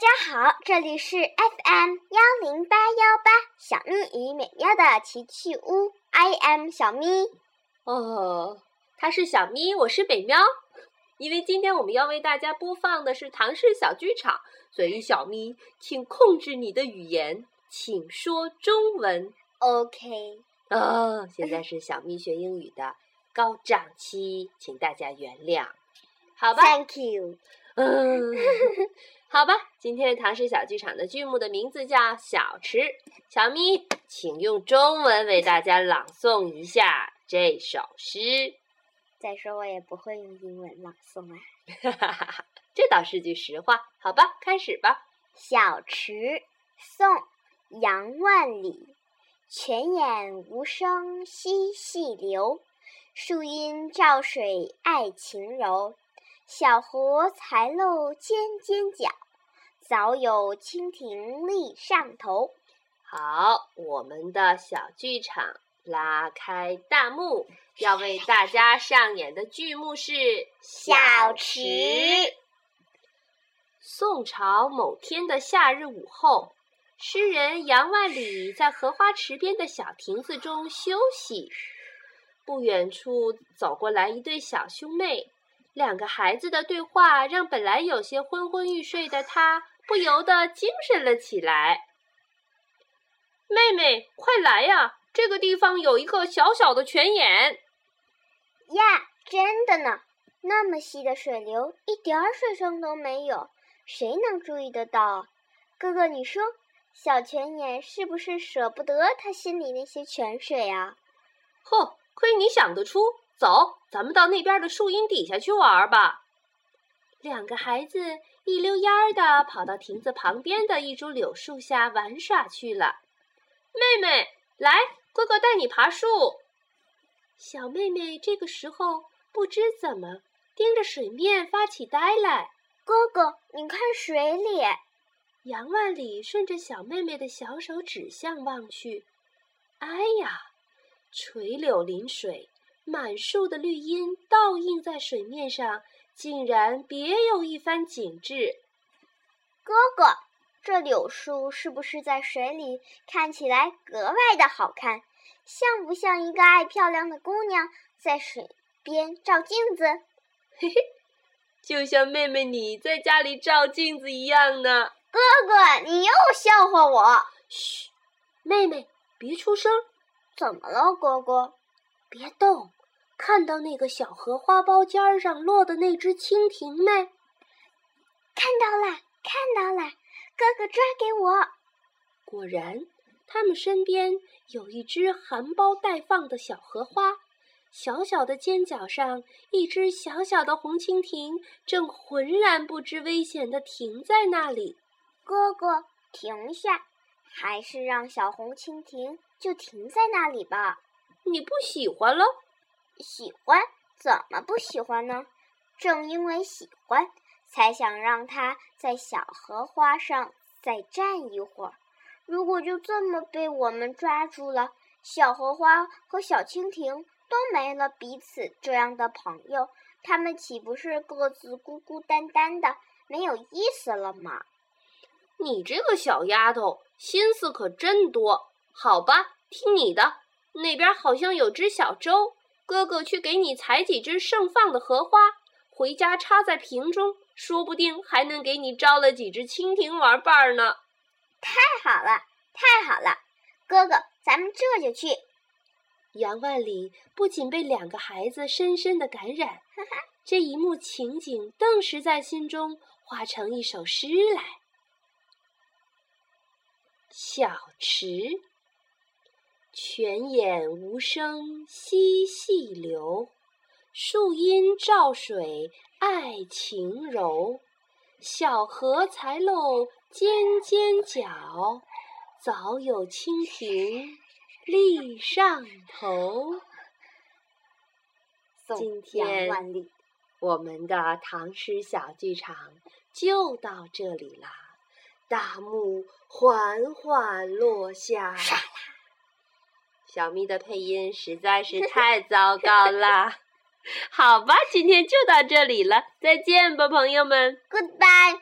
家好，这里是 FM10818 小蜜与美妙的奇趣屋 ，I am 小咪。哦，她是小咪，我是北喵。因为今天我们要为大家播放的是唐氏小剧场，所以小咪，请控制你的语言，请说中文。OK。哦，现在是小咪学英语的高涨期，请大家原谅。好吧 ，Thank you。好吧，今天唐氏小剧场的剧目的名字叫《小池》。小咪，请用中文为大家朗诵一下这首诗。再说我也不会用英文朗诵啊。这倒是句实话。好吧，开始吧。小池，宋，杨万里。泉眼无声惜细流，树阴照水爱晴柔。小荷才露尖尖角，早有蜻蜓立上头。好，我们的小剧场拉开大幕，要为大家上演的剧目是《小池》。宋朝某天的夏日午后，诗人杨万里在荷花池边的小亭子中休息，不远处走过来一对小兄妹。两个孩子的对话让本来有些昏昏欲睡的他不由得精神了起来。妹妹，快来呀，这个地方有一个小小的泉眼。呀，真的呢，那么细的水流，一点水声都没有，谁能注意得到？哥哥，你说，小泉眼是不是舍不得他心里那些泉水啊？哼，亏你想得出。走，咱们到那边的树荫底下去玩吧。两个孩子一溜烟儿的跑到亭子旁边的一株柳树下玩耍去了。妹妹，来，哥哥带你爬树。小妹妹这个时候不知怎么盯着水面发起呆来。哥哥，你看水里。杨万里顺着小妹妹的小手指向望去，哎呀，垂柳临水。满树的绿荫倒映在水面上，竟然别有一番景致。哥哥，这柳树是不是在水里看起来格外的好看？像不像一个爱漂亮的姑娘在水边照镜子？嘿嘿，就像妹妹你在家里照镜子一样呢。哥哥，你又笑话我。嘘，妹妹，别出声。怎么了，哥哥？别动，看到那个小荷花苞尖上落的那只蜻蜓没？看到了，看到了，哥哥抓给我。果然，他们身边有一只含苞待放的小荷花，小小的尖角上，一只小小的红蜻蜓正浑然不知危险地停在那里。哥哥，停下，还是让小红蜻蜓就停在那里吧。你不喜欢了？喜欢？怎么不喜欢呢？正因为喜欢，才想让它在小荷花上再站一会儿。如果就这么被我们抓住了，小荷花和小蜻蜓都没了彼此这样的朋友，它们岂不是各自孤孤单单的，没有意思了吗？你这个小丫头，心思可真多。好吧，听你的。那边好像有只小舟，哥哥去给你采几只盛放的荷花，回家插在瓶中，说不定还能给你招了几只蜻蜓玩伴呢。太好了，太好了，哥哥，咱们这就去。杨万里不仅被两个孩子深深的感染，这一幕情景顿时在心中化成一首诗来。小池，泉眼无声惜细流，树阴照水爱晴柔。小荷才露尖尖角，早有蜻蜓立上头。今天我们的唐诗小剧场就到这里啦，大幕缓缓落下。小咪的配音实在是太糟糕了。好吧，今天就到这里了，再见吧，朋友们。Goodbye。